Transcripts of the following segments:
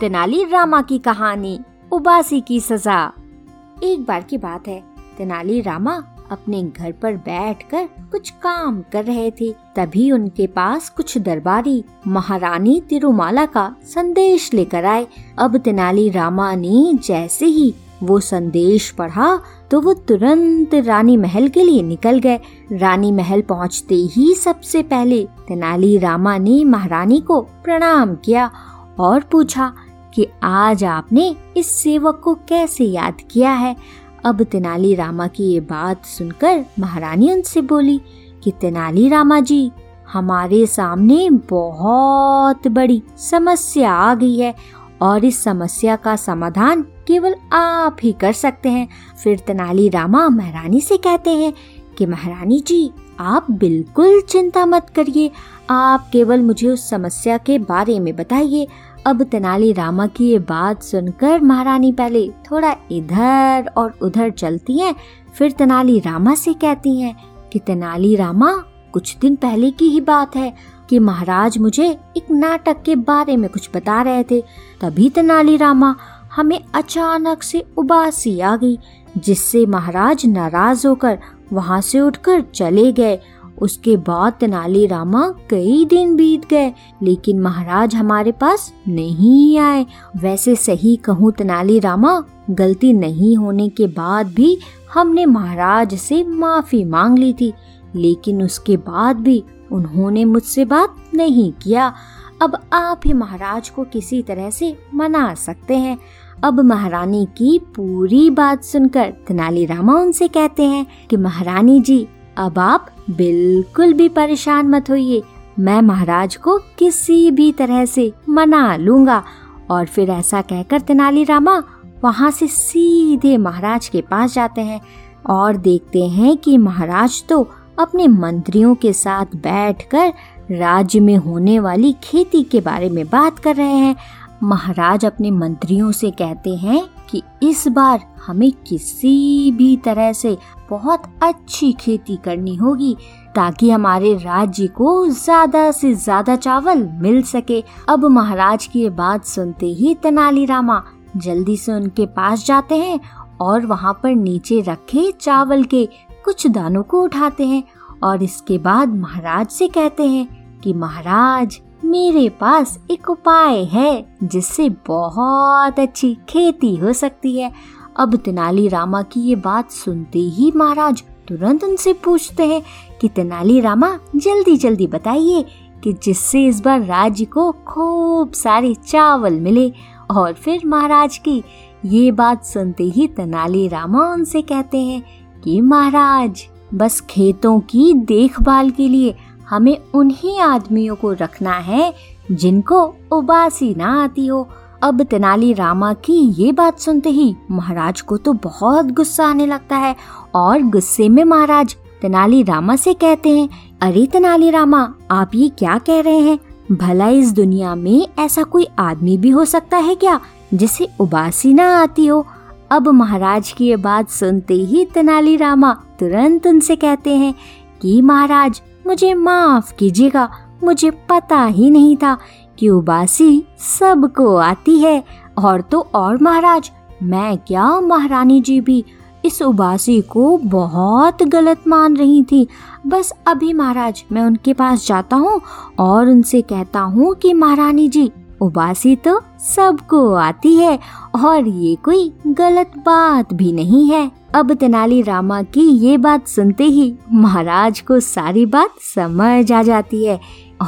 तेनालीरामा की कहानी, उबासी की सजा। एक बार की बात है, तेनालीरामा अपने घर पर बैठकर कुछ काम कर रहे थे। तभी उनके पास कुछ दरबारी महारानी तिरुमाला का संदेश लेकर आए। अब तेनालीरामा ने जैसे ही वो संदेश पढ़ा तो वो तुरंत रानी महल के लिए निकल गए। रानी महल पहुंचते ही सबसे पहले तेनालीरामा ने महारानी को प्रणाम किया और पूछा कि आज आपने इस सेवक को कैसे याद किया है। अब तेनालीरामा की ये बात सुनकर महारानी उनसे बोली कि तेनालीरामा जी, हमारे सामने बहुत बड़ी समस्या आ गई है और इस समस्या का समाधान केवल आप ही कर सकते हैं। फिर तेनालीरामा महारानी से कहते हैं कि महारानी जी, आप बिल्कुल चिंता मत करिए, आप केवल मुझे उस समस्या के बारे में बताइए। अब तेनालीरामा की ये बात सुनकर महारानी पहले थोड़ा इधर और उधर चलती हैं, फिर तेनालीरामा से कहती हैं कि तेनालीरामा, कुछ दिन पहले की ही बात है कि महाराज मुझे एक नाटक के बारे में कुछ बता रहे थे। तभी तेनालीरामा, हमें अचानक से उबासी आ गई, जिससे महाराज नाराज होकर वहाँ से उठकर चले गए। उसके बाद तेनालीरामा कई दिन बीत गए, लेकिन महाराज हमारे पास नहीं आए। वैसे सही कहूँ तेनालीरामा, गलती नहीं होने के बाद भी हमने महाराज से माफी मांग ली थी, लेकिन उसके बाद भी उन्होंने मुझसे बात नहीं किया। अब आप ही महाराज को किसी तरह से मना सकते हैं। अब महारानी की पूरी बात सुनकर तेनालीरामा उनसे कहते हैं कि महारानी जी, अब आप बिल्कुल भी परेशान मत होइए, मैं महाराज को किसी भी तरह से मना लूँगा। और फिर ऐसा कहकर तेनालीरामा वहाँ से सीधे महाराज के पास जाते हैं और देखते हैं कि महाराज तो अपने मंत्रियों के साथ बैठकर राज्य में होने वाली खेती के बारे में बात कर रहे हैं। महाराज अपने मंत्रियों से कहते हैं कि इस बार हमें किसी भी तरह से बहुत अच्छी खेती करनी होगी, ताकि हमारे राज्य को ज्यादा से ज्यादा चावल मिल सके। अब महाराज की ये बात सुनते ही तेनालीरामा जल्दी से उनके पास जाते हैं और वहाँ पर नीचे रखे चावल के कुछ दानों को उठाते हैं और इसके बाद महाराज से कहते हैं कि महाराज, मेरे पास एक उपाय है जिससे बहुत अच्छी खेती हो सकती है। अब तेनालीरामा की ये बात सुनते ही महाराज तुरंत उनसे पूछते हैं कि तेनालीरामा, जल्दी जल्दी बताइए कि जिससे इस बार राज्य को खूब सारे चावल मिले। और फिर महाराज की ये बात सुनते ही तेनालीरामा उनसे कहते हैं कि महाराज, बस खेतों की देखभाल के लिए हमें उन्हीं आदमियों को रखना है जिनको उबासी ना आती हो। अब तेनालीरामा की ये बात सुनते ही महाराज को तो बहुत गुस्सा आने लगता है और गुस्से में महाराज तेनालीरामा से कहते हैं, अरे तेनालीरामा, आप ये क्या कह रहे हैं? भला इस दुनिया में ऐसा कोई आदमी भी हो सकता है क्या जिसे उबासी ना आती हो? अब महाराज की ये बात सुनते ही तेनालीरामा तुरंत उनसे कहते हैं कि महाराज, मुझे माफ कीजिएगा, मुझे पता ही नहीं था कि उबासी सबको आती है। और तो और महाराज, मैं क्या, महारानी जी भी इस उबासी को बहुत गलत मान रही थी। बस अभी महाराज मैं उनके पास जाता हूँ और उनसे कहता हूँ कि महारानी जी, उबासी तो सबको आती है और ये कोई गलत बात भी नहीं है। अब तेनालीरामा की ये बात सुनते ही महाराज को सारी बात समझ आ जाती है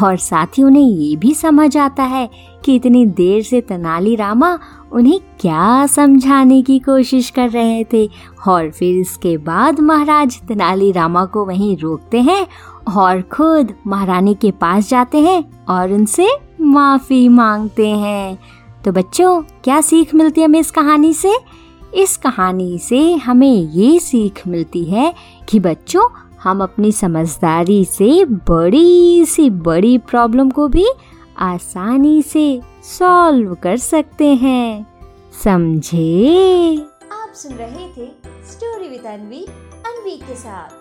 और साथ ही उन्हें ये भी समझ आता है कि इतनी देर से तेनालीरामा उन्हें क्या समझाने की कोशिश कर रहे थे। और फिर इसके बाद महाराज तेनालीरामा को वहीं रोकते हैं और खुद महारानी के पास जाते हैं और उनसे माफी मांगते हैं। तो बच्चों, क्या सीख मिलती है हमें इस कहानी से? इस कहानी से हमें ये सीख मिलती है कि बच्चों, हम अपनी समझदारी से बड़ी सी बड़ी प्रॉब्लम को भी आसानी से सॉल्व कर सकते हैं। समझे? आप सुन रहे थे स्टोरी विद अनवी के साथ।